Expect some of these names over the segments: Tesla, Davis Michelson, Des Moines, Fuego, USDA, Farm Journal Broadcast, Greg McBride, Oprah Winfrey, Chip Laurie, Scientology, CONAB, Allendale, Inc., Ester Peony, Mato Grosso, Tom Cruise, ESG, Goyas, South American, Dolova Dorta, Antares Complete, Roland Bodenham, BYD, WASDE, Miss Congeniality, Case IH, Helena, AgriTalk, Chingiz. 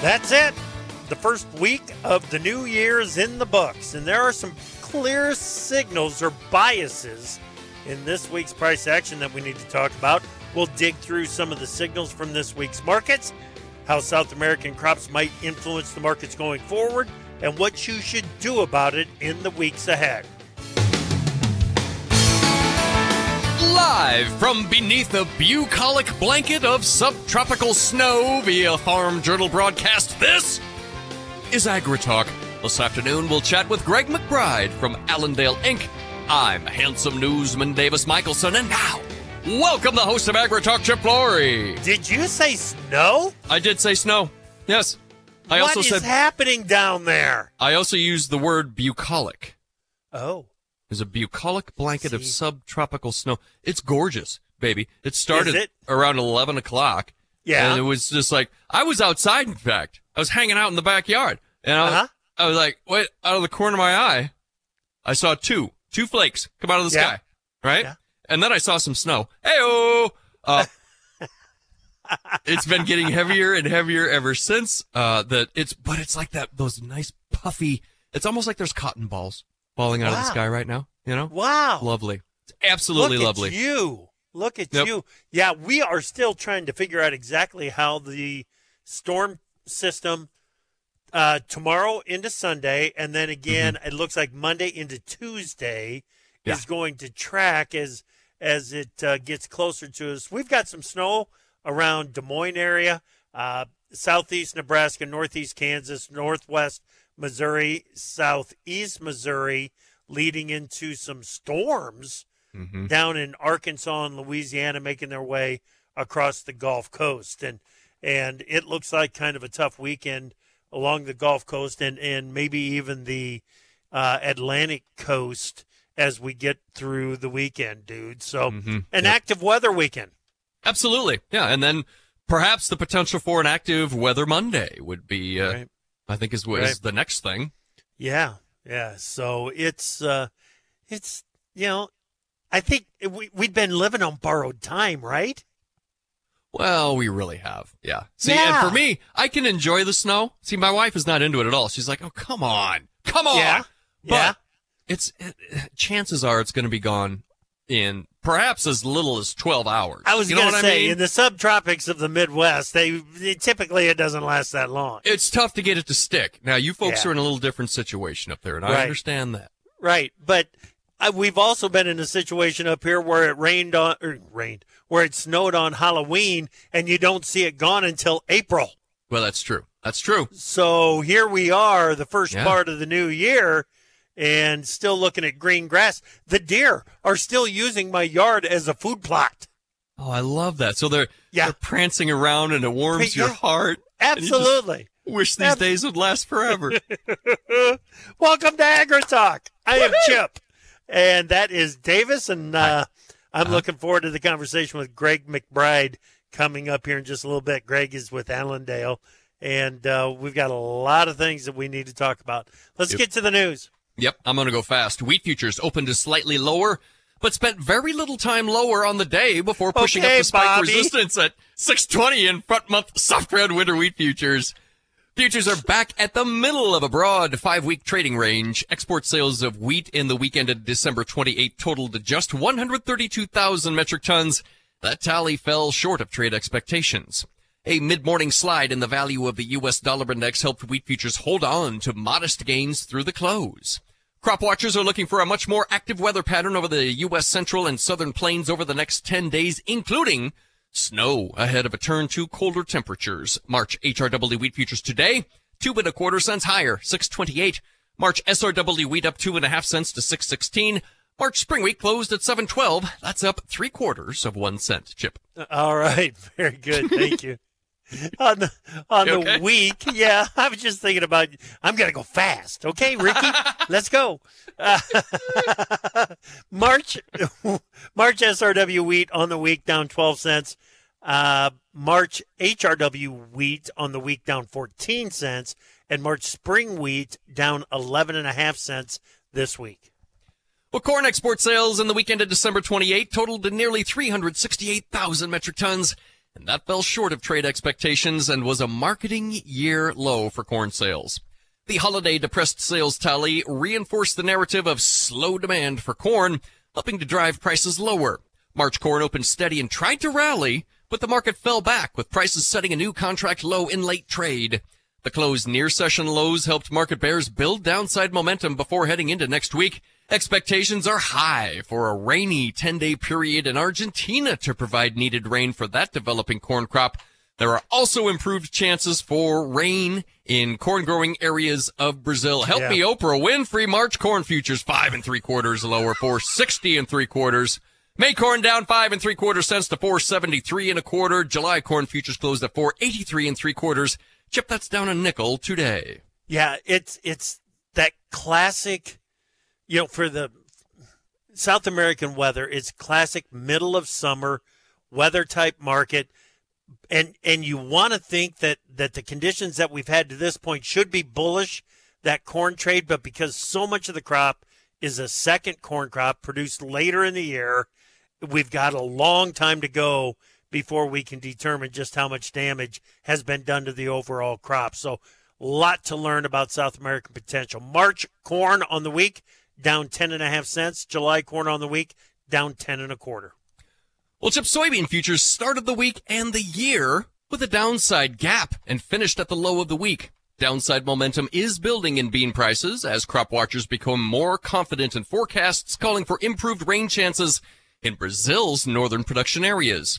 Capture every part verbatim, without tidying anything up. That's it. The first week of the new year is in the books, and there are some clear signals or biases in this week's price action that we need to talk about. We'll dig through some of the signals from this week's markets, how South American crops might influence the markets going forward, and what you should do about it in the weeks ahead. Live from beneath a bucolic blanket of subtropical snow via Farm Journal Broadcast, this is AgriTalk. This afternoon, we'll chat with Greg McBride from Allendale, Incorporated. I'm handsome newsman Davis Michelson, and now, welcome the host of AgriTalk, Chip Laurie. Did you say snow? I did say snow, yes. I what also is said, happening down there? I also used the word bucolic. Oh. There's a bucolic blanket See. of subtropical snow. It's gorgeous, baby. It started it? around eleven o'clock. Yeah. And it was just like, I was outside, in fact. I was hanging out in the backyard. And I was, uh-huh. I was like, wait, out of the corner of my eye, I saw two. Two flakes come out of the yeah. sky, right? Yeah. And then I saw some snow. Hey-oh! Uh, it's been getting heavier and heavier ever since. Uh, that it's, but it's like that, those nice puffy, it's almost like there's cotton balls falling out wow. of the sky right now, you know? Wow. Lovely. It's absolutely Look lovely. Look at you. Look at yep. you. Yeah, we are still trying to figure out exactly how the storm system Uh, tomorrow into Sunday, and then again, mm-hmm. it looks like Monday into Tuesday yeah. is going to track as as it uh, gets closer to us. We've got some snow around Des Moines area, uh, southeast Nebraska, northeast Kansas, northwest Missouri, southeast Missouri, leading into some storms mm-hmm. down in Arkansas and Louisiana, making their way across the Gulf Coast. And, and it looks like kind of a tough weekend along the Gulf Coast and, and maybe even the uh, Atlantic Coast as we get through the weekend, dude. So mm-hmm. an yep. active weather weekend. Absolutely. Yeah. And then perhaps the potential for an active weather Monday would be, uh, right. I think, is, is right. the next thing. Yeah. Yeah. So it's, uh, it's you know, I think we, we've been living on borrowed time, right? Well, we really have. Yeah. See, yeah. and for me, I can enjoy the snow. See, my wife is not into it at all. She's like, oh, come on. Come on. Yeah. But yeah. it's, it, chances are it's going to be gone in perhaps as little as twelve hours. I was you know going to say, I mean? in the subtropics of the Midwest, they, they typically it doesn't last that long. It's tough to get it to stick. Now, you folks yeah. are in a little different situation up there, and right. I understand that. Right. But we've also been in a situation up here where it rained on, or rained, where it snowed on Halloween, and you don't see it gone until April. Well, that's true. That's true. So here we are, the first yeah. part of the new year, and still looking at green grass. The deer are still using my yard as a food plot. Oh, I love that. So they're, yeah. they're prancing around, and it warms yeah. your heart. Absolutely. You wish these Ab- days would last forever. Welcome to AgriTalk. I am Chip. And that is Davis, and uh, I'm uh-huh. looking forward to the conversation with Greg McBride coming up here in just a little bit. Greg is with Allendale, and uh, we've got a lot of things that we need to talk about. Let's yep. get to the news. Yep, I'm going to go fast. Wheat futures opened to slightly lower, but spent very little time lower on the day before pushing okay, up the spike Bobby. resistance at six twenty in front-month soft red winter wheat futures. Futures are back at the middle of a broad five-week trading range. Export sales of wheat in the weekend of December twenty-eighth totaled to just one hundred thirty-two thousand metric tons. That tally fell short of trade expectations. A mid-morning slide in the value of the U S dollar index helped wheat futures hold on to modest gains through the close. Crop watchers are looking for a much more active weather pattern over the U S central and southern plains over the next ten days, including snow ahead of a turn to colder temperatures. March H R W wheat futures today, two and a quarter cents higher, six twenty-eight. March S R W wheat up two and a half cents to six sixteen. March spring wheat closed at seven twelve. That's up three quarters of one cent, Chip. All right. Very good. Thank you. on the on you the okay? week. Yeah, I was just thinking about, I'm going to go fast. Okay, Ricky, let's go. Uh, March, March S R W wheat on the week down twelve cents. Uh, March H R W wheat on the week down fourteen cents. And March spring wheat down eleven and a half cents this week. Well, corn export sales in the weekend of December twenty-eighth totaled to nearly three hundred sixty-eight thousand metric tons, and that fell short of trade expectations and was a marketing year low for corn sales. The holiday depressed sales tally reinforced the narrative of slow demand for corn, helping to drive prices lower. March corn opened steady and tried to rally, but the market fell back, with prices setting a new contract low in late trade. The close near-session lows helped market bears build downside momentum before heading into next week. Expectations are high for a rainy ten-day period in Argentina to provide needed rain for that developing corn crop. There are also improved chances for rain in corn-growing areas of Brazil. Help yeah. me, Oprah Winfrey. March corn futures five and three quarters lower, four sixty and three quarters. May corn down five and three quarter cents to four seventy-three and a quarter. July corn futures closed at four eighty-three and three quarters. Chip, that's down a nickel today. Yeah, it's it's that classic. You know, for the South American weather, it's classic middle of summer weather type market. And and you want to think that, that the conditions that we've had to this point should be bullish, that corn trade. But because so much of the crop is a second corn crop produced later in the year, we've got a long time to go before we can determine just how much damage has been done to the overall crop. So a lot to learn about South American potential. March corn on the week down ten and a half cents. July corn on the week down ten and a quarter. Well, Chip, soybean futures started the week and the year with a downside gap and finished at the low of the week. Downside momentum is building in bean prices as crop watchers become more confident in forecasts calling for improved rain chances in Brazil's northern production areas.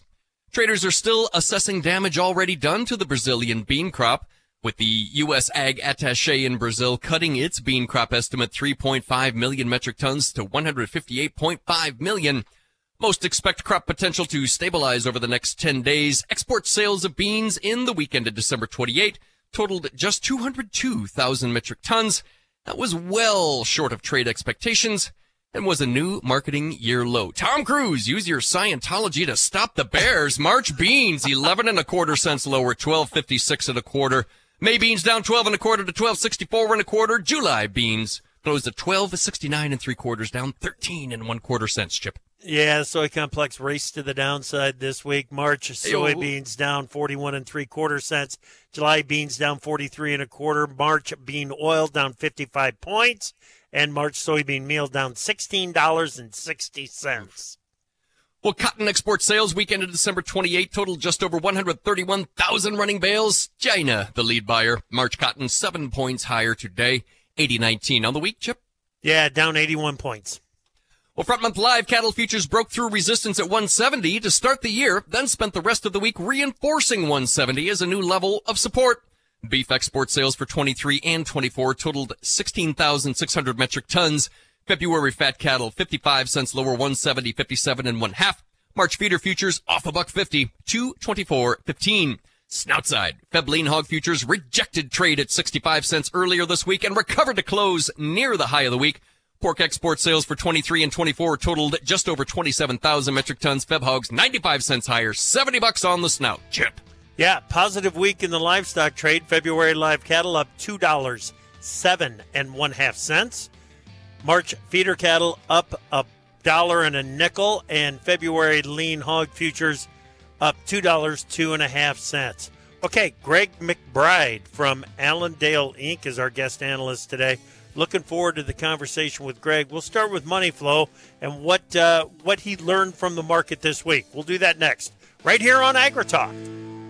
Traders are still assessing damage already done to the Brazilian bean crop, with the U S Ag Attaché in Brazil cutting its bean crop estimate three point five million metric tons to one hundred fifty-eight point five million. Most expect crop potential to stabilize over the next ten days. Export sales of beans in the weekend of December twenty-eighth totaled just two hundred two thousand metric tons. That was well short of trade expectations and was a new marketing year low. Tom Cruise, use your Scientology to stop the bears. March beans, eleven and a quarter cents lower, twelve fifty-six and a quarter. May beans down twelve and a quarter to twelve sixty-four and a quarter. July beans closed at twelve sixty-nine and three quarters, down thirteen and one quarter cents, Chip. Yeah, soy complex raced to the downside this week. March soybeans down forty-one and three quarter cents. July beans down forty-three and a quarter. March bean oil down fifty-five points. And March soybean meal down sixteen dollars and sixty cents. Well, cotton export sales weekend of December twenty-eighth totaled just over one hundred thirty-one thousand running bales. China, the lead buyer. March cotton seven points higher today, eighty nineteen on the week, Chip. Yeah, down eighty-one points. Well, front month live cattle futures broke through resistance at one seventy to start the year, then spent the rest of the week reinforcing one seventy as a new level of support. Beef export sales for twenty-three and twenty-four totaled sixteen thousand six hundred metric tons. February fat cattle, fifty-five cents lower, one seventy fifty-seven and one half. March feeder futures off a buck fifty, two twenty-four fifteen. Snoutside, Feb lean hog futures rejected trade at sixty-five cents earlier this week and recovered to close near the high of the week. Pork export sales for twenty-three and twenty-four totaled just over twenty-seven thousand metric tons. Feb hogs ninety-five cents higher, seventy bucks on the snout. Chip. Yeah, positive week in the livestock trade. February live cattle up two dollars and seven and one half cents. March feeder cattle up a dollar and a nickel, and February lean hog futures up two dollars two and a half cents. Okay, Greg McBride from Allendale, Incorporated is our guest analyst today. Looking forward to the conversation with Greg. We'll start with money flow and what uh, what he learned from the market this week. We'll do that next, right here on AgriTalk.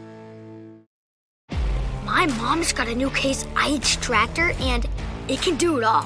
My mom's got a new Case I H tractor, and it can do it all.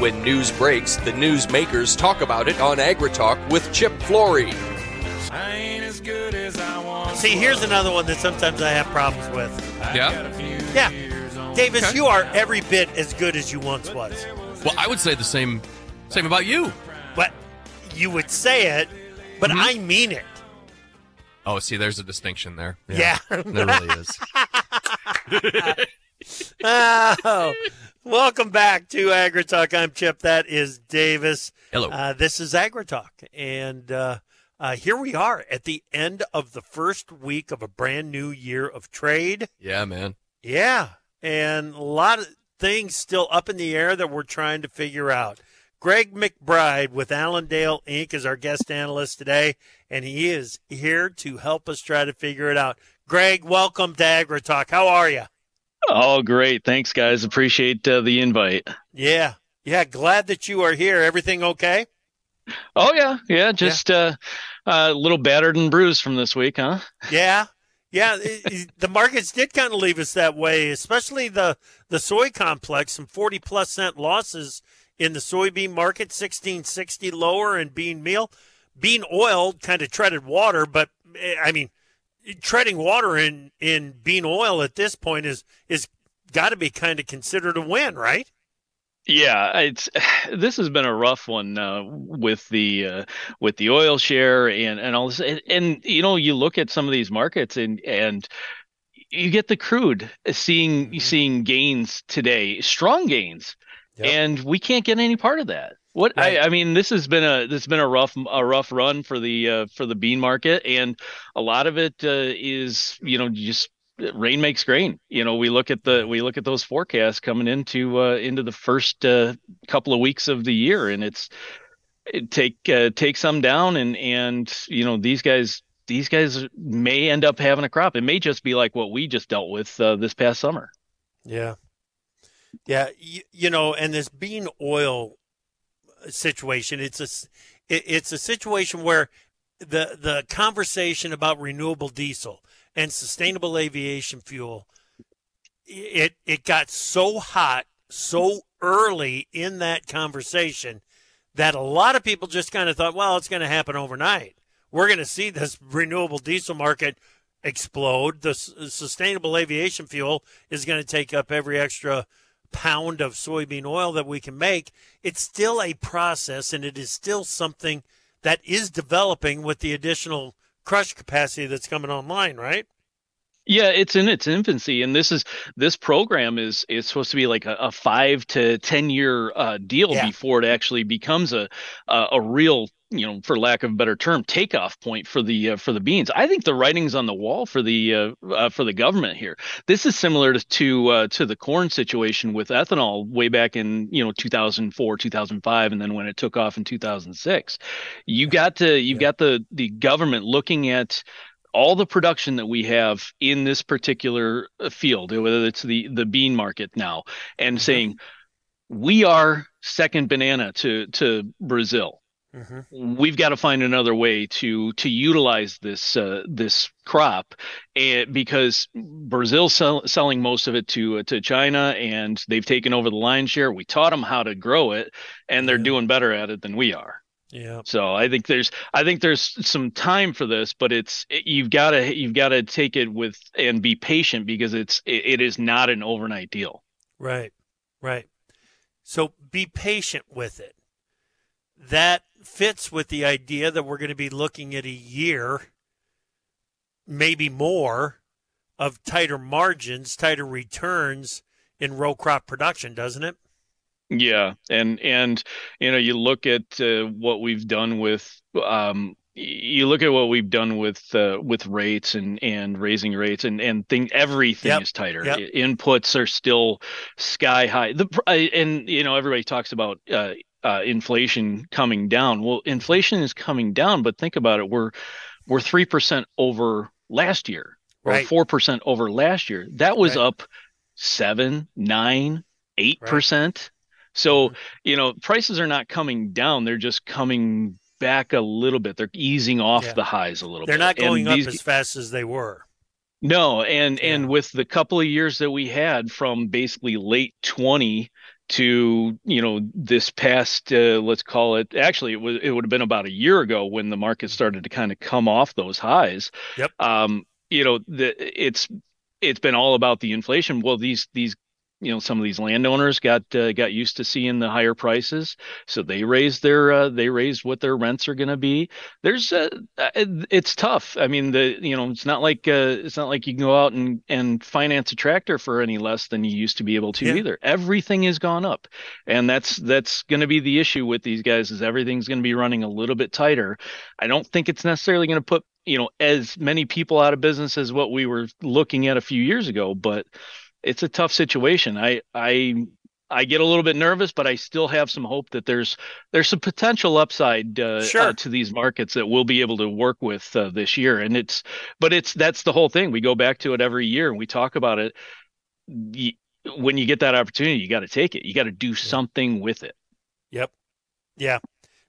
When news breaks, the newsmakers talk about it on AgriTalk with Chip Laurie. I ain't as good as I want. See, here's another one that sometimes I have problems with. Yeah? Yeah. Davis, okay. You are every bit as good as you once was. Well, I would say the same same about you. But you would say it, but mm-hmm. I mean it. Oh, see, there's a distinction there. Yeah. yeah. There really is. Oh. Welcome back to AgriTalk. I'm Chip. That is Davis. Hello. Uh, this is AgriTalk. And uh, uh, here we are at the end of the first week of a brand new year of trade. Yeah, man. Yeah. And a lot of things still up in the air that we're trying to figure out. Greg McBride with Allendale, Incorporated is our guest analyst today, and he is here to help us try to figure it out. Greg, welcome to AgriTalk. How are you? Oh, great. Thanks, guys. Appreciate uh, the invite. Yeah. Yeah. Glad that you are here. Everything okay? Oh, yeah. Yeah. Just a yeah. uh, uh, little battered and bruised from this week, huh? Yeah. Yeah. it, the markets did kind of leave us that way, especially the, the soy complex, some forty plus cent losses in the soybean market, sixteen sixty lower in bean meal. Bean oil kind of treaded water, but I mean, treading water in, in bean oil at this point is is got to be kind of considered a win, right? Yeah, it's this has been a rough one uh, with the uh, with the oil share and, and all this, and, and you know you look at some of these markets and and you get the crude seeing mm-hmm. seeing gains today, strong gains, yep. and we can't get any part of that. What right. I, I mean, this has been a this has been a rough a rough run for the uh, for the bean market, and a lot of it uh, is you know just rain makes grain. You know, we look at the we look at those forecasts coming into uh, into the first uh, couple of weeks of the year, and it's it take uh, take some down, and and you know these guys these guys may end up having a crop. It may just be like what we just dealt with uh, this past summer. Yeah, yeah, you, you know, and this bean oil situation. It's a, it's a situation where the the conversation about renewable diesel and sustainable aviation fuel, it it got so hot so early in that conversation that a lot of people just kind of thought, well, it's going to happen overnight. We're going to see this renewable diesel market explode. The sustainable aviation fuel is going to take up every extra pound of soybean oil that we can make. It's still a process, and it is still something that is developing with the additional crush capacity that's coming online, right? Yeah, it's in its infancy, and this is this program is is supposed to be like a, a five to ten year uh, deal yeah. before it actually becomes a a, a real, you know, for lack of a better term, takeoff point for the uh, for the beans. I think the writing's on the wall for the uh, uh, for the government here. This is similar to to, uh, to the corn situation with ethanol way back in you know two thousand four, two thousand five, and then when it took off in two thousand six. You got to you've yeah. got the the government looking at all the production that we have in this particular field, whether it's the the bean market now, and mm-hmm. saying we are second banana to to Brazil. Mm-hmm. We've got to find another way to to utilize this uh, this crop, and because Brazil's sell, selling most of it to uh, to China, and they've taken over the lion's share. We taught them how to grow it, and they're yeah. doing better at it than we are. Yeah. So I think there's I think there's some time for this, but it's it, you've got to you've got to take it with and be patient, because it's it, it is not an overnight deal. Right. Right. So be patient with it. That fits with the idea that we're going to be looking at a year, maybe more, of tighter margins, tighter returns in row crop production, doesn't it? Yeah. And, and you know, you look at uh, what we've done with um, – you look at what we've done with uh, with rates and, and raising rates and and thing everything yep. is tighter. Yep. Inputs are still sky high. The and you know everybody talks about uh, uh, inflation coming down. Well, inflation is coming down, but think about it. We're we're three percent over last year, or four percent over last year. That was right. up seven, nine, eight right. percent. So mm-hmm. you know prices are not coming down. They're just coming back a little bit. They're easing off yeah. the highs a little They're bit. They're not going and up these, as fast as they were. No. And, yeah. and with the couple of years that we had from basically late twenty to, you know, this past, uh, let's call it, actually, it was, it would have been about a year ago when the market started to kind of come off those highs. Yep. Um, you know, the, it's, it's been all about the inflation. Well, these, these, you know, some of these landowners got uh, got used to seeing the higher prices, so they raised their uh, they raised what their rents are going to be. There's uh, it's tough. I mean, the you know, it's not like uh, it's not like you can go out and, and finance a tractor for any less than you used to be able to yeah. either. Everything has gone up, and that's that's going to be the issue with these guys, is everything's going to be running a little bit tighter. I don't think it's necessarily going to put you know as many people out of business as what we were looking at a few years ago, but it's a tough situation. I, I, I get a little bit nervous, but I still have some hope that there's, there's some potential upside uh, sure. uh, to these markets that we'll be able to work with uh, this year. And it's, but it's, that's the whole thing. We go back to it every year and we talk about it. You, when you get that opportunity, you got to take it. You got to do something with it. Yep. Yeah.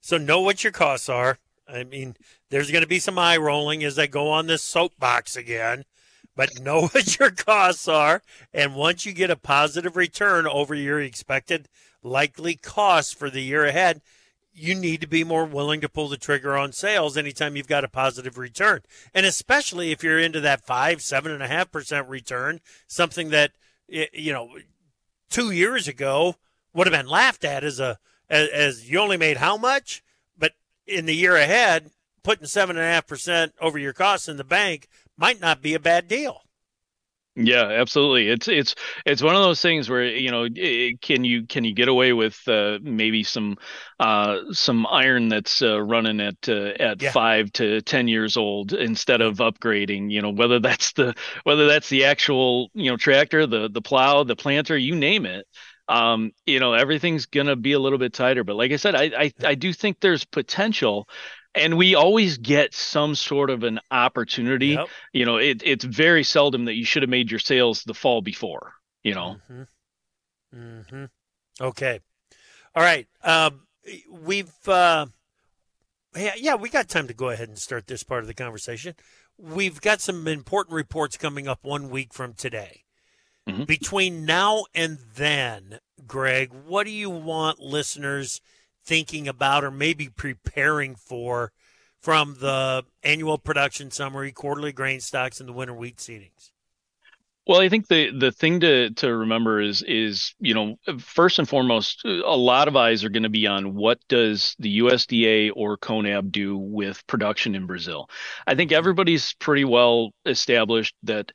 So know what your costs are. I mean, there's going to be some eye rolling as I go on this soapbox again. But know what your costs are, and once you get a positive return over your expected likely costs for the year ahead, you need to be more willing to pull the trigger on sales anytime you've got a positive return. And especially if you're into that five, seven and a half percent return, something that, you know, two years ago would have been laughed at as a, as, as you only made how much, but in the year ahead, putting seven and a half percent over your costs in the bank might not be a bad deal. Yeah, absolutely. It's it's it's one of those things where you know it, can you can you get away with uh, maybe some uh, some iron that's uh, running at uh, at yeah. five to ten years old instead of upgrading. You know whether that's the whether that's the actual you know tractor, the the plow, the planter, you name it. Um, you know everything's gonna be a little bit tighter. But like I said, I I, I do think there's potential. And we always get some sort of an opportunity. Yep. You know, it, it's very seldom that you should have made your sales the fall before, you know. Mm-hmm. Mm-hmm. Okay. All right. Um, we've, uh, yeah, yeah, we got time to go ahead and start this part of the conversation. We've got some important reports coming up one week from today. Mm-hmm. Between now and then, Greg, what do you want listeners thinking about or maybe preparing for from the annual production summary, quarterly grain stocks, and the winter wheat seedings? Well, I think the, the thing to, to remember is, is, you know, first and foremost, a lot of eyes are going to be on what does the U S D A or CONAB do with production in Brazil. I think everybody's pretty well established that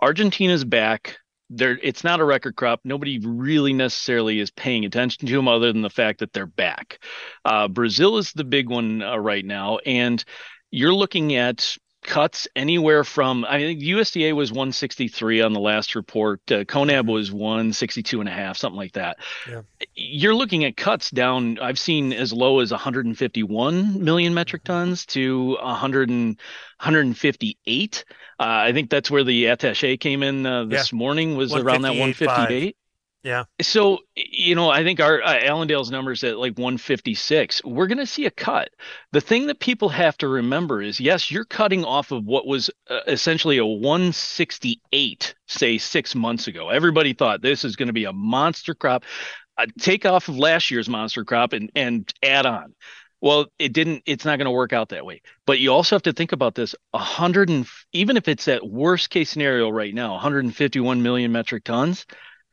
Argentina's back. They're, it's not a record crop. Nobody really necessarily is paying attention to them other than the fact that they're back. Uh, Brazil is the big one uh, right now. And you're looking at cuts anywhere from, I think U S D A was one sixty-three on the last report. Uh, CONAB was one sixty-two and a half, something like that. Yeah. You're looking at cuts down. I've seen as low as one hundred fifty-one million metric tons to one hundred, one hundred fifty-eight. Uh, I think that's where the attaché came in uh, this yeah. morning, was around that one fifty-eight. Yeah. So, you know, I think our uh, Allendale's numbers at like one fifty-six, we're going to see a cut. The thing that people have to remember is, yes, you're cutting off of what was uh, essentially a one sixty-eight, say six months ago. Everybody thought this is going to be a monster crop. Uh, take off of last year's monster crop and, and add on. Well, it didn't, it's not going to work out that way. But you also have to think about this, one hundred and, even if it's at worst case scenario right now, one hundred fifty-one million metric tons,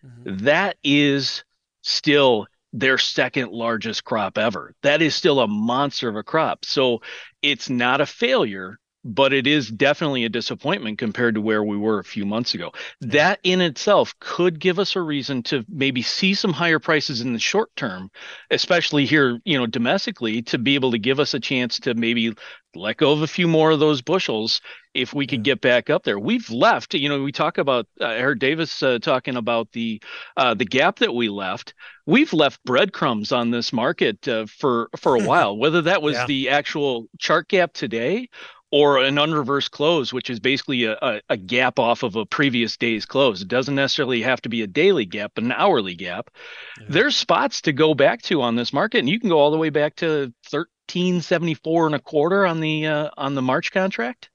mm-hmm. that is still their second largest crop ever. That is still a monster of a crop. So it's not a failure, but it is definitely a disappointment compared to where we were a few months ago. Yeah. That in itself could give us a reason to maybe see some higher prices in the short term, especially here, you know, domestically, to be able to give us a chance to maybe let go of a few more of those bushels if we could yeah. get back up there. We've left, you know, we talk about, uh, I heard Davis uh, talking about the uh, the gap that we left. We've left breadcrumbs on this market uh, for, for a while, whether that was yeah. the actual chart gap today or an unreversed close, which is basically a, a, a gap off of a previous day's close. It doesn't necessarily have to be a daily gap, but an hourly gap. Yeah. There's spots to go back to on this market, and you can go all the way back to thirteen seventy-four and a quarter on the uh, on the March contract.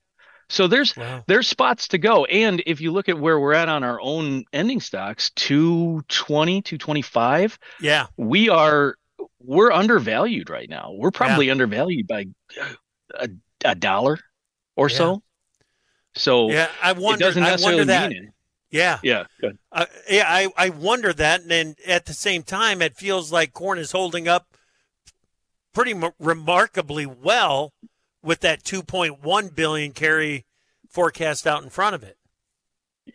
So there's wow. there's spots to go. And if you look at where we're at on our own ending stocks, two twenty, two twenty-five, yeah, we are we're undervalued right now. We're probably yeah. undervalued by a a dollar or yeah. so. So yeah, I wonder, it doesn't necessarily I wonder that. Mean it. Yeah. Yeah. Good. Uh, yeah. I, I wonder that. And then at the same time, it feels like corn is holding up pretty m- remarkably well with that two point one billion carry forecast out in front of it.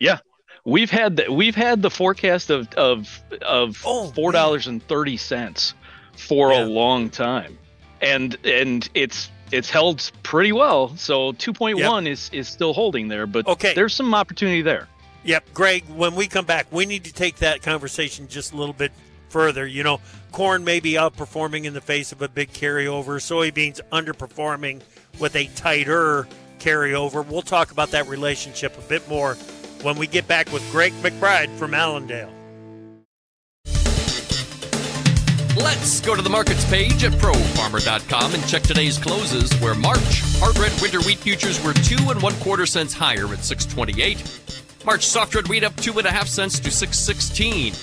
Yeah. We've had the, we've had the forecast of, of, of oh, four dollars and thirty cents for yeah. a long time. And, and it's, It's held pretty well, so two point one yep. is, is still holding there, but okay. there's some opportunity there. Yep, Greg, when we come back, we need to take that conversation just a little bit further. You know, corn may be outperforming in the face of a big carryover, soybeans underperforming with a tighter carryover. We'll talk about that relationship a bit more when we get back with Greg McBride from Allendale. Let's go to the markets page at pro farmer dot com and check today's closes, where March hard red winter wheat futures were two and one quarter cents higher at six twenty-eight. March soft red wheat up two and a half cents to six sixteen.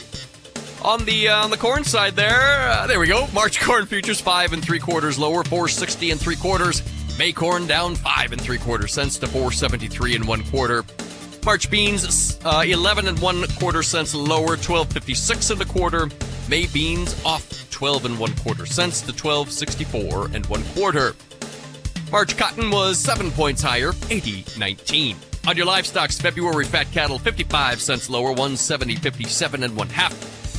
On the uh, on the corn side, there, uh, there we go. March corn futures five and three quarters lower, four sixty and three quarters. May corn down five and three quarter cents to four seventy-three and one quarter. March beans uh, eleven and one quarter cents lower, twelve fifty-six and a quarter. May beans off twelve and one quarter cents to twelve sixty-four and one quarter. March cotton was seven points higher, eighty nineteen. On your livestock's February fat cattle, fifty-five cents lower, one seventy fifty-seven and one half.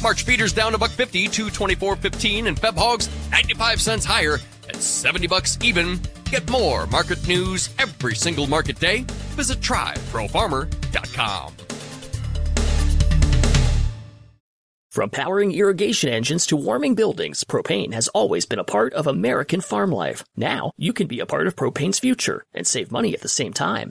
March feeders down a buck fifty, two twenty-four fifteen, and Feb hogs ninety-five cents higher at seventy bucks even. Get more market news every single market day. Visit try pro farmer dot com. From powering irrigation engines to warming buildings, propane has always been a part of American farm life. Now, you can be a part of propane's future and save money at the same time.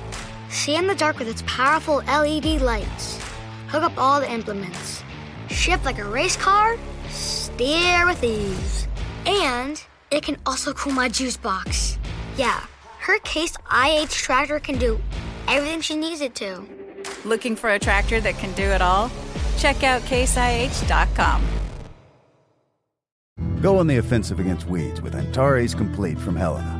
See in the dark with its powerful L E D lights. Hook up all the implements. Shift like a race car. Steer with ease. And it can also cool my juice box. Yeah, her Case I H tractor can do everything she needs it to. Looking for a tractor that can do it all? Check out case I H dot com. Go on the offensive against weeds with Antares Complete from Helena.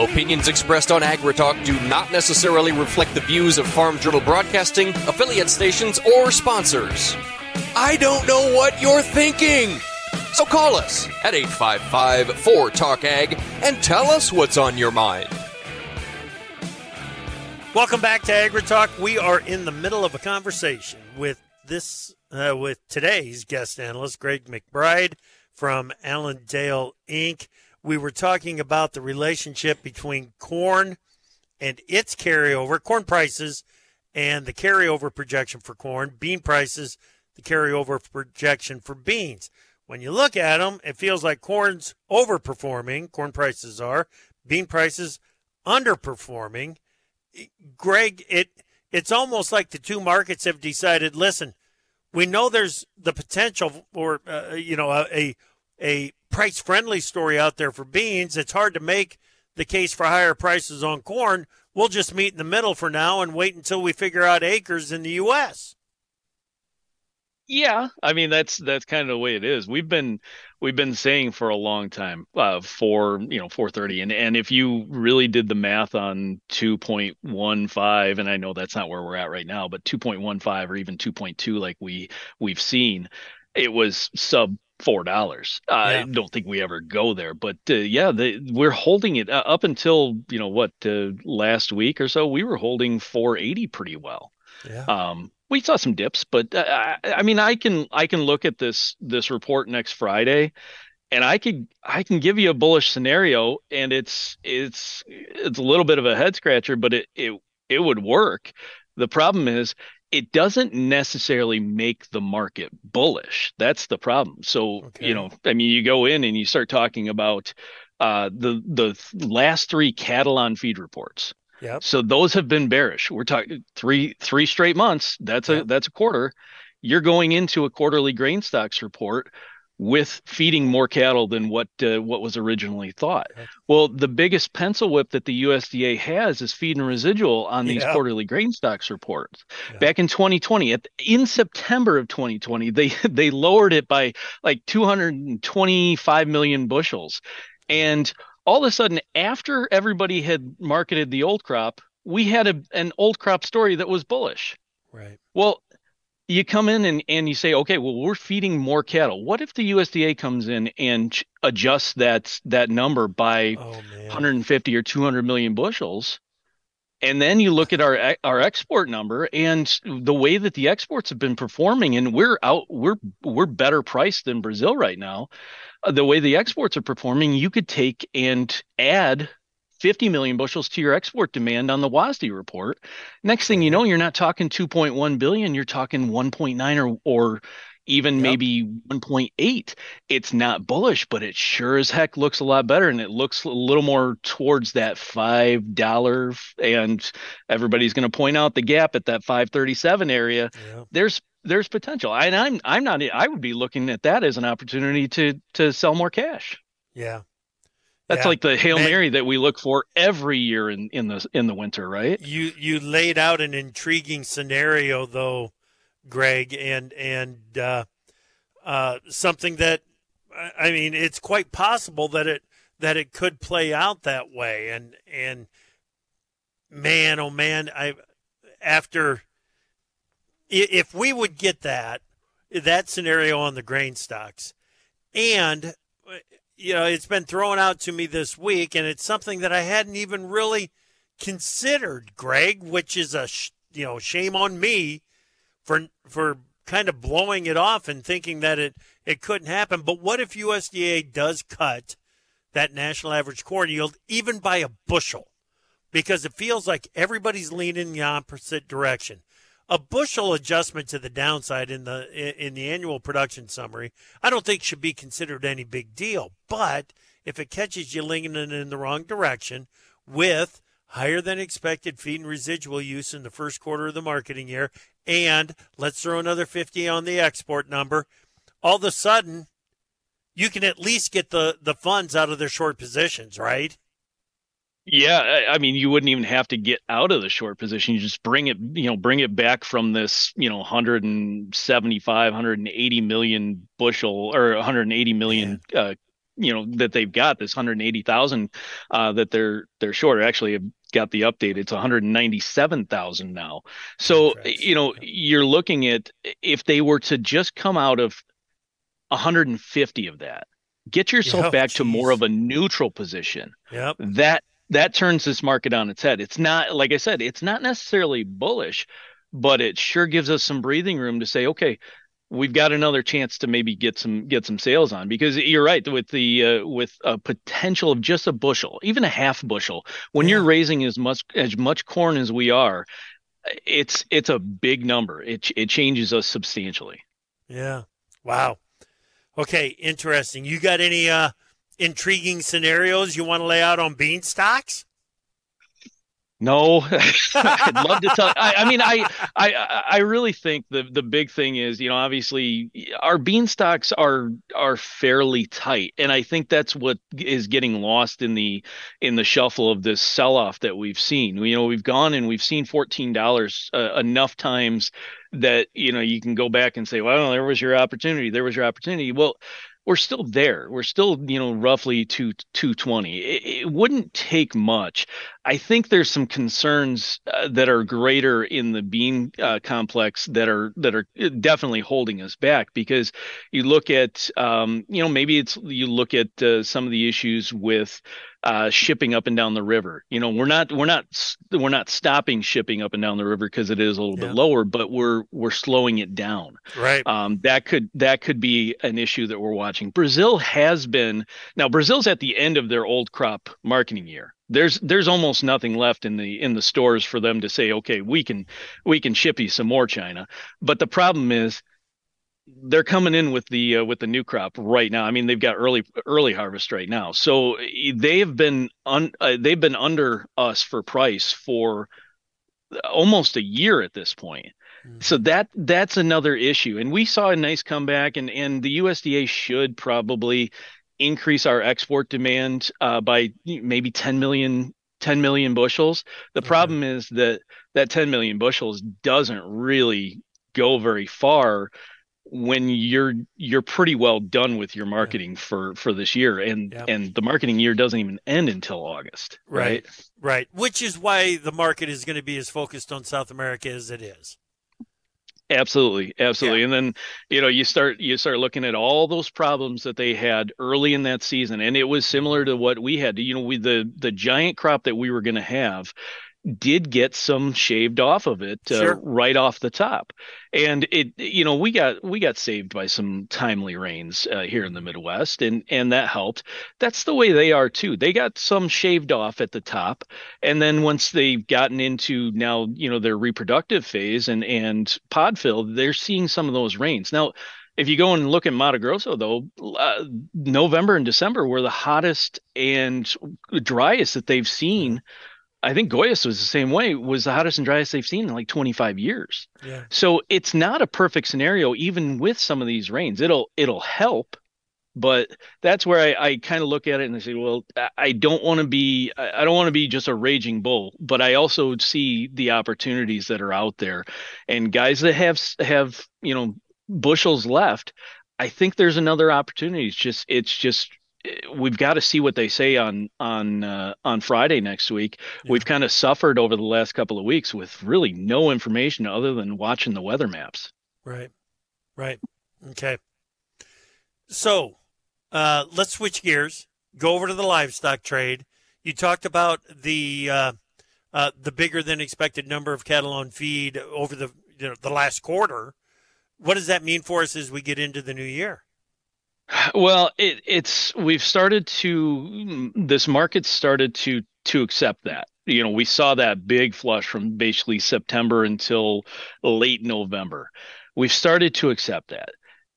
Opinions expressed on AgriTalk do not necessarily reflect the views of Farm Journal Broadcasting, affiliate stations, or sponsors. I don't know what you're thinking, so So call us at eight five five, four talk ag and tell us what's on your mind. Welcome back to AgriTalk. We are in the middle of a conversation with this uh, with today's guest analyst, Greg McBride from Allendale, Incorporated. We were talking about the relationship between corn and its carryover, corn prices, and the carryover projection for corn, bean prices, the carryover projection for beans. When you look at them, it feels like corn's overperforming, corn prices are, bean prices underperforming. Greg, it it's almost like the two markets have decided, listen, we know there's the potential for, uh, you know, a a price-friendly story out there for beans. It's hard to make the case for higher prices on corn. We'll just meet in the middle for now and wait until we figure out acres in the U S. Yeah, I mean that's that's kind of the way it is. We've been we've been saying for a long time, uh, for you know four thirty, and and if you really did the math on two point one five, and I know that's not where we're at right now, but two point one five or even two point two, like we we've seen, it was sub four dollars. Yeah. I don't think we ever go there, but uh, yeah, the, we're holding it uh, up until you know what uh, last week or so. We were holding four eighty pretty well. Yeah. Um, we saw some dips, but uh, I mean, I can I can look at this this report next Friday, and I could I can give you a bullish scenario, and it's it's it's a little bit of a head scratcher, but it it it would work. The problem is it doesn't necessarily make the market bullish. That's the problem. So okay. you know, I mean, you go in and you start talking about uh, the the last three cattle on feed reports. Yep. So those have been bearish. We're talking three three straight months. That's a yep. that's a quarter. You're going into a quarterly grain stocks report with feeding more cattle than what uh, what was originally thought. Yep. Well, the biggest pencil whip that the U S D A has is feed and residual on these yep. quarterly grain stocks reports. Yep. Back in twenty twenty, at in September of twenty twenty, they they lowered it by like two hundred twenty-five million bushels, and all of a sudden, after everybody had marketed the old crop, we had a, an old crop story that was bullish. Right. Well, you come in and, and you say, okay, well, we're feeding more cattle. What if the U S D A comes in and ch- adjusts that that number by oh, one hundred fifty or two hundred million bushels? And then you look at our our export number and the way that the exports have been performing, and we're out we're we're better priced than Brazil right now. The way the exports are performing, you could take and add fifty million bushels to your export demand on the WASDE report. Next thing you know, you're not talking two point one billion, you're talking one point nine or or even yep. maybe one point eight. It's not bullish, but it sure as heck looks a lot better, and it looks a little more towards that five dollars, and everybody's going to point out the gap at that five thirty-seven area. Yep. There's there's potential. And I'm I'm not I would be looking at that as an opportunity to to sell more cash. Yeah. That's yeah. like the Hail Man. Mary that we look for every year in in the in the winter, right? You you laid out an intriguing scenario though, Greg, and and uh, uh, something that, I mean, it's quite possible that it that it could play out that way. And and man, oh man, I after if we would get that that scenario on the grain stocks, and you know, it's been thrown out to me this week, and it's something that I hadn't even really considered, Greg, which is a sh- you know shame on me for for kind of blowing it off and thinking that it, it couldn't happen. But what if U S D A does cut that national average corn yield even by a bushel? Because it feels like everybody's leaning in the opposite direction. A bushel adjustment to the downside in the in the annual production summary, I don't think should be considered any big deal. But if it catches you leaning in the wrong direction with higher than expected feed and residual use in the first quarter of the marketing year, and let's throw another fifty on the export number, all of a sudden, you can at least get the, the funds out of their short positions, right? Yeah, I mean, you wouldn't even have to get out of the short position. You just bring it, you know, bring it back from this, you know, one seventy-five, one eighty million bushel or one hundred eighty million yeah. uh, you know, that they've got, this one hundred eighty thousand uh, that they're they're short. Actually, I've got the update. It's one hundred ninety-seven thousand now. So, you know, you're looking at if they were to just come out of one hundred fifty of that. Get yourself yep, back geez. to more of a neutral position. Yep. That that turns this market on its head. It's not, like I said, it's not necessarily bullish, but it sure gives us some breathing room to say, okay, we've got another chance to maybe get some get some sales on, because you're right with the uh, with a potential of just a bushel, even a half bushel. When yeah. you're raising as much as much corn as we are, it's it's a big number. It it changes us substantially. Yeah. Wow. Okay, interesting. You got any uh, intriguing scenarios you want to lay out on bean stocks? No, I'd love to tell you. I, I mean, I, I, I really think the, the big thing is, you know, obviously our bean stocks are, are fairly tight. And I think that's what is getting lost in the, in the shuffle of this sell-off that we've seen. You know, we've gone and we've seen fourteen dollars uh, enough times that, you know, you can go back and say, well, there was your opportunity. There was your opportunity. Well, we're still there. We're still, you know, roughly two, two twenty. It, it wouldn't take much. I think there's some concerns uh, that are greater in the bean uh, complex that are that are definitely holding us back, because you look at, um, you know, maybe it's you look at uh, some of the issues with uh, shipping up and down the river. You know, we're not we're not we're not stopping shipping up and down the river because it is a little yeah. bit lower, but we're we're slowing it down. Right. Um, that could that could be an issue that we're watching. Brazil has been now. Brazil's at the end of their old crop marketing year. There's there's almost nothing left in the in the stores for them to say, okay, we can we can ship you some more, China. But the problem is they're coming in with the uh, with the new crop right now. I mean, they've got early early harvest right now, so they've been un, uh, they've been under us for price for almost a year at this point. So that that's another issue, and we saw a nice comeback, and and the U S D A should probably increase our export demand uh, by maybe ten million bushels. The mm-hmm. problem is that that ten million bushels doesn't really go very far when you're you're pretty well done with your marketing yeah. for, for this year, and yeah. and the marketing year doesn't even end until August. Right, right, right. Which is why the market is going to be as focused on South America as it is. Absolutely. Absolutely. Yeah. And then, you know, you start you start looking at all those problems that they had early in that season. And it was similar to what we had. You know, we the the giant crop that we were going to have did get some shaved off of it uh, sure. right off the top. And it, you know, we got we got saved by some timely rains uh, here in the Midwest, and and that helped. That's the way they are too. They got some shaved off at the top, and then once they've gotten into now, you know, their reproductive phase and and pod fill, they're seeing some of those rains now. If you go and look at Mato Grosso, though, uh, November and December were the hottest and driest that they've seen. I think Goyas was the same way, was the hottest and driest they've seen in like twenty-five years. Yeah. So it's not a perfect scenario, even with some of these rains. It'll it'll help, but that's where I, I kind of look at it and I say, well, I don't want to be I don't want to be just a raging bull, but I also see the opportunities that are out there, and guys that have have you know bushels left. I think there's another opportunity. It's just it's just. We've got to see what they say on on uh, on Friday next week. Yeah. We've kind of suffered over the last couple of weeks with really no information other than watching the weather maps. Right, right, okay. So uh, let's switch gears. Go over to the livestock trade. You talked about the uh, uh, the bigger than expected number of cattle on feed over the you know, the last quarter. What does that mean for us as we get into the new year? Well, it, it's we've started to this market started to to accept that. You know, we saw that big flush from basically September until late November. We've started to accept that.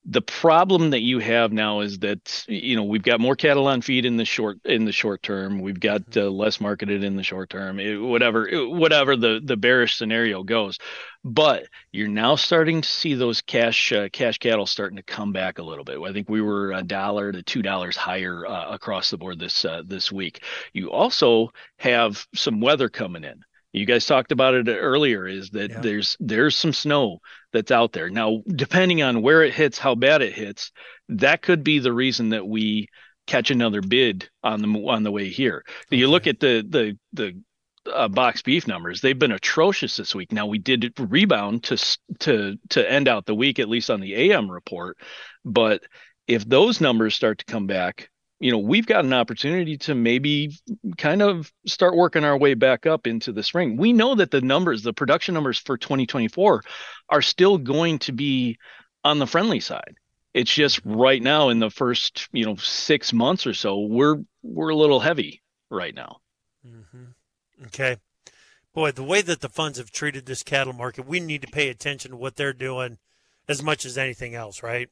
The problem that you have now is that, you know, we've got more cattle on feed in the short in the short term. We've got uh, less marketed in the short term, it, whatever, it, whatever the, the bearish scenario goes. But you're now starting to see those cash uh, cash cattle starting to come back a little bit. I think we were a dollar to two dollars higher uh, across the board this uh, this week. You also have some weather coming in. You guys talked about it earlier, is that yeah. there's there's some snow that's out there. Now, depending on where it hits, how bad it hits, that could be the reason that we catch another bid on the on the way here. Okay. You look at the the the uh, box beef numbers; they've been atrocious this week. Now, we did rebound to to to end out the week, at least on the A M report, but if those numbers start to come back, you know, we've got an opportunity to maybe kind of start working our way back up into the spring. We know that the numbers, the production numbers for twenty twenty-four are still going to be on the friendly side. It's just right now in the first, you know, six months or so, we're we're a little heavy right now. Mm-hmm. Okay. Boy, the way that the funds have treated this cattle market, we need to pay attention to what they're doing as much as anything else, right?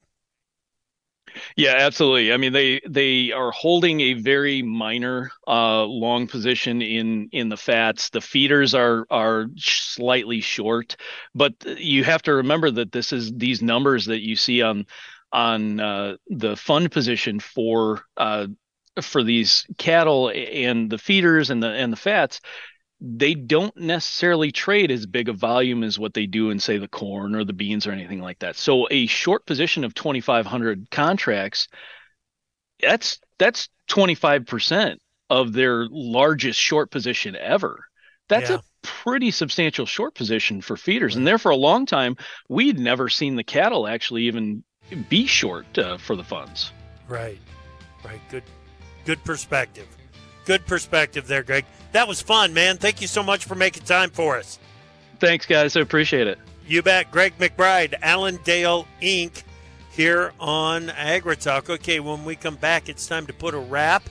Yeah, absolutely. I mean, they they are holding a very minor uh, long position in in the fats. The feeders are are slightly short, but you have to remember that this is these numbers that you see on on uh, the fund position for uh, for these cattle and the feeders and the and the fats. They don't necessarily trade as big a volume as what they do in, say, the corn or the beans or anything like that. So a short position of twenty-five hundred contracts, that's that's twenty-five percent of their largest short position ever. That's yeah. a pretty substantial short position for feeders. And there for a long time, we'd never seen the cattle actually even be short uh, for the funds. Right, right. Good, good perspective. Good perspective there, Greg. That was fun, man. Thank you so much for making time for us. Thanks, guys. I appreciate it. You bet. Greg McBride, Allendale, Incorporated here on AgriTalk. Okay, when we come back, it's time to put a wrap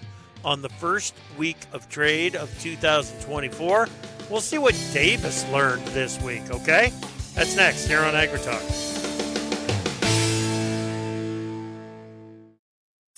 on the first week of trade of two thousand twenty-four. We'll see what Davis learned this week, okay? That's next here on AgriTalk.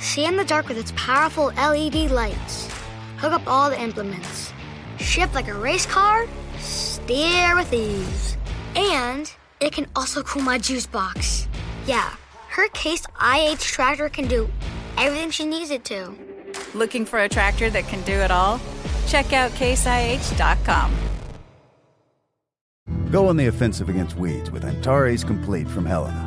See in the dark with its powerful L E D lights. Hook up all the implements. Shift like a race car. Steer with ease. And it can also cool my juice box. Yeah, her Case I H tractor can do everything she needs it to. Looking for a tractor that can do it all? Check out case I H dot com. Go on the offensive against weeds with Antares Complete from Helena.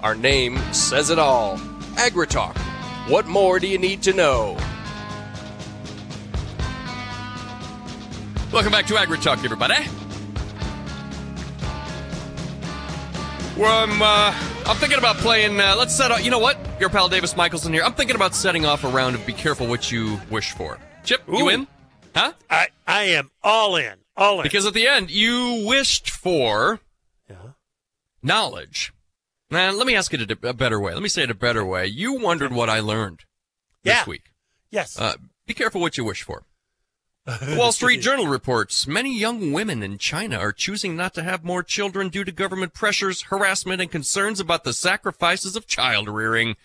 Our name says it all. AgriTalk. What more do you need to know? Welcome back to AgriTalk, everybody. Well, I'm, uh, I'm thinking about playing, uh, let's set up, you know what? Your pal Davis Michelson here. I'm thinking about setting off a round of Be Careful What You Wish For. Chip, Ooh. You in? Huh? I, I am all in. All in. Because at the end, you wished for yeah. knowledge. Now, let me ask it a, a better way. Let me say it a better way. You wondered what I learned this yeah. week. Yes. Uh, be careful what you wish for. The Wall Street Journal reports many young women in China are choosing not to have more children due to government pressures, harassment, and concerns about the sacrifices of child rearing.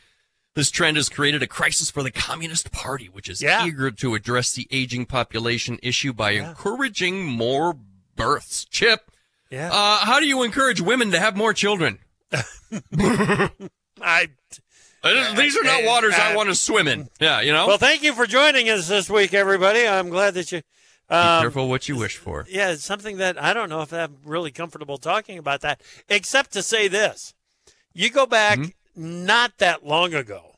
This trend has created a crisis for the Communist Party, which is yeah. eager to address the aging population issue by yeah. encouraging more births. Chip, yeah. uh, how do you encourage women to have more children? I, I, these are not waters I, I, I want to swim in. Yeah, you know. Well, thank you for joining us this week, everybody. I'm glad that you. Um, Be careful what you wish for. Yeah, it's something that I don't know if I'm really comfortable talking about that, except to say this: you go back mm-hmm. not that long ago,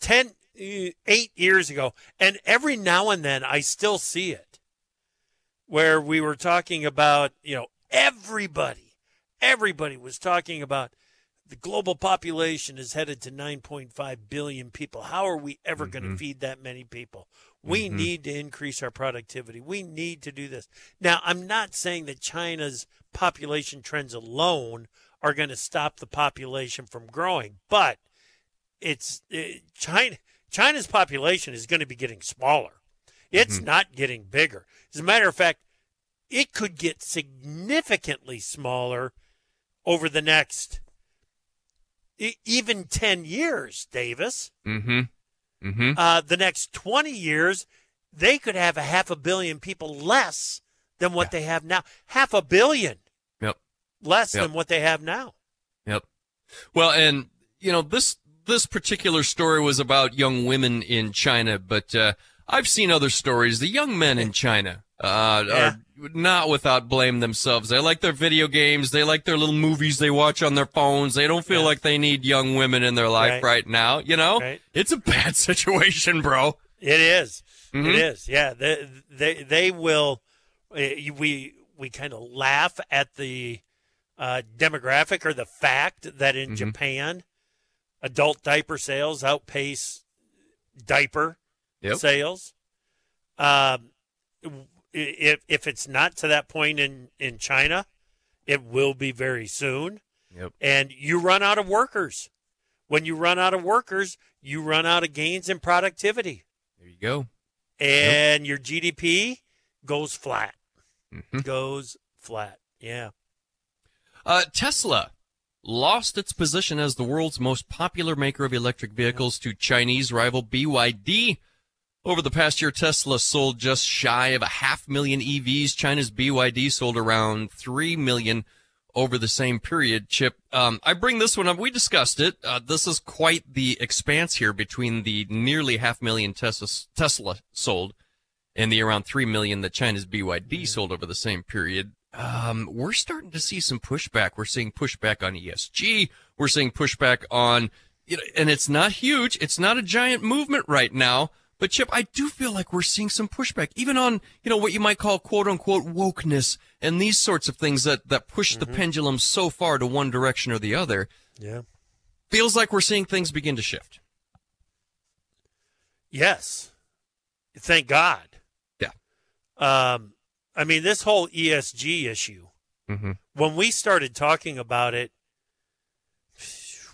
ten, eight years ago, and every now and then I still see it, where we were talking about, you know, everybody. Everybody was talking about The global population is headed to nine point five billion people. How are we ever mm-hmm. going to feed that many people? We mm-hmm. need to increase our productivity. We need to do this. Now, I'm not saying that China's population trends alone are going to stop the population from growing, but it's it, China. China's population is going to be getting smaller. It's mm-hmm. not getting bigger. As a matter of fact, it could get significantly smaller over the next even ten years, Davis. Mm-hmm. Mm-hmm. Uh, the next twenty years, they could have a half a billion people less than what yeah. they have now. Half a billion yep. less yep. than what they have now. Yep. Well, and, you know, this this particular story was about young women in China, but uh, I've seen other stories. The young men in China uh, yeah. are not without blame themselves. They like their video games. They like their little movies they watch on their phones. They don't feel yeah. like they need young women in their life right, right now. You know, right. It's a bad situation, bro. It is. Mm-hmm. It is. Yeah. They, they, they will. We, we kind of laugh at the uh, demographic or the fact that in mm-hmm. Japan, adult diaper sales outpace diaper yep. sales. Um, if if it's not to that point in, in China, it will be very soon. Yep. And you run out of workers. When you run out of workers, you run out of gains in productivity. There you go. And yep. your G D P goes flat. Mm-hmm. Goes flat. Yeah. Uh, Tesla lost its position as the world's most popular maker of electric vehicles to Chinese rival B Y D. Over the past year, Tesla sold just shy of a half million E Vs. China's B Y D sold around three million over the same period, Chip. Um, I bring this one up. We discussed it. Uh, this is quite the expanse here between the nearly half million Tesla, Tesla sold and the around three million that China's B Y D yeah. sold over the same period. Um, we're starting to see some pushback. We're seeing pushback on E S G. We're seeing pushback on, you know, and it's not huge. It's not a giant movement right now. But Chip, I do feel like we're seeing some pushback, even on, you know, what you might call quote unquote wokeness and these sorts of things that, that push mm-hmm. the pendulum so far to one direction or the other. Yeah. Feels like we're seeing things begin to shift. Yes. Thank God. Yeah. Um, I mean, this whole E S G issue, mm-hmm. when we started talking about it,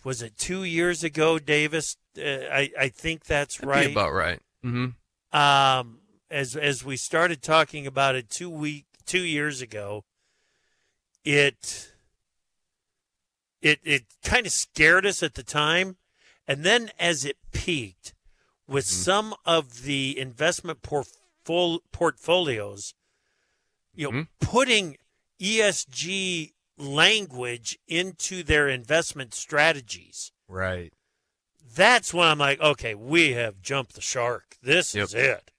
was it two years ago, Davis? Uh, I, I think that's That'd right. about right. Mm-hmm. Um, as as we started talking about it two week two years ago, it it it kind of scared us at the time, and then as it peaked with mm-hmm. some of the investment portfol- portfolios, you know, mm-hmm. putting E S G language into their investment strategies. Right. That's when I'm like, okay, we have jumped the shark. This yep. is it.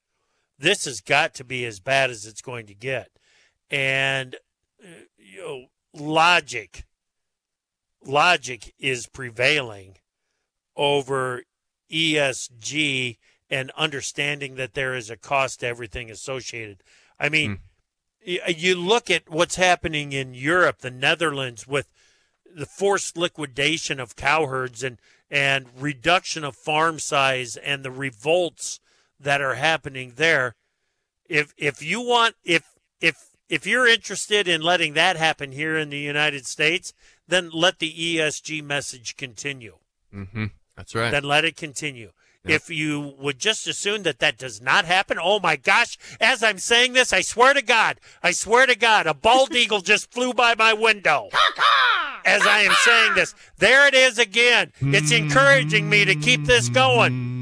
This has got to be as bad as it's going to get. And, you know, logic, logic is prevailing over E S G and understanding that there is a cost to everything associated. I mean, mm. you look at what's happening in Europe, the Netherlands, with the forced liquidation of cow herds and, and reduction of farm size and the revolts that are happening there. If if you want if if if you're interested in letting that happen here in the United States, then let the E S G message continue. Mm-hmm. That's right. Then let it continue. If you would just assume that that does not happen, oh, my gosh, as I'm saying this, I swear to God, I swear to God, a bald eagle just flew by my window as I am saying this. There it is again. It's encouraging me to keep this going.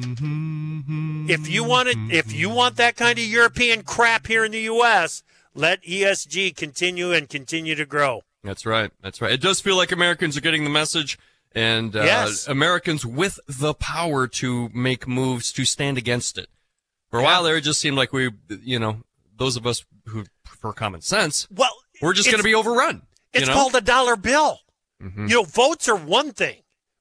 If you want it, if you want that kind of European crap here in the U S, let E S G continue and continue to grow. That's right. That's right. It does feel like Americans are getting the message. And uh, yes. Americans with the power to make moves to stand against it. For a yeah. while there, it just seemed like we, you know, those of us who prefer common sense, well, we're just going to be overrun. It's you know? called a dollar bill. Mm-hmm. You know, votes are one thing.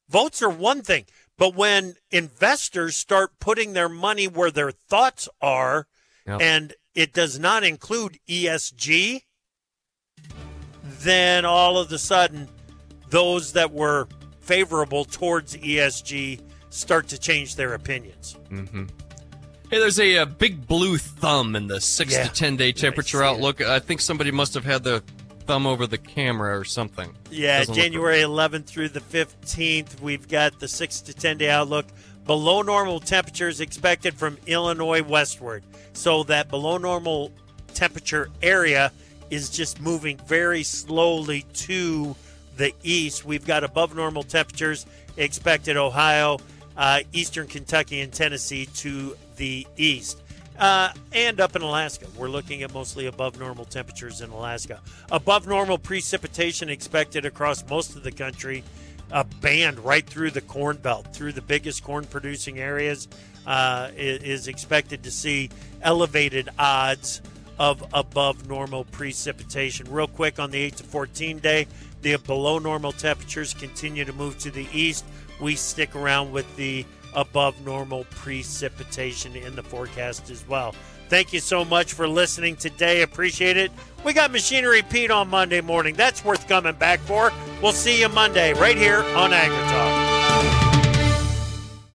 Votes are one thing. But when investors start putting their money where their thoughts are, yep. and it does not include E S G, then all of a sudden, those that were favorable towards E S G start to change their opinions. Mm-hmm. Hey, there's a, a big blue thumb in the six yeah. to ten day temperature I outlook. It. I think somebody must have had the thumb over the camera or something. Yeah, Doesn't January eleventh through the fifteenth, we've got the six to ten day outlook. Below normal temperatures expected from Illinois westward. So that below normal temperature area is just moving very slowly to the east. We've got above normal temperatures expected Ohio, uh, eastern Kentucky, and Tennessee to the east. Uh, and up in Alaska. We're looking at mostly above normal temperatures in Alaska. Above normal precipitation expected across most of the country, a band right through the Corn Belt, through the biggest corn producing areas, uh, is expected to see elevated odds of above normal precipitation. Real quick on the eight to fourteen day, the below normal temperatures continue to move to the east. We stick around with the above normal precipitation in the forecast as well. Thank you so much for listening today. Appreciate it. We got Machinery Pete on Monday morning. That's worth coming back for. We'll see you Monday right here on AgriTalk.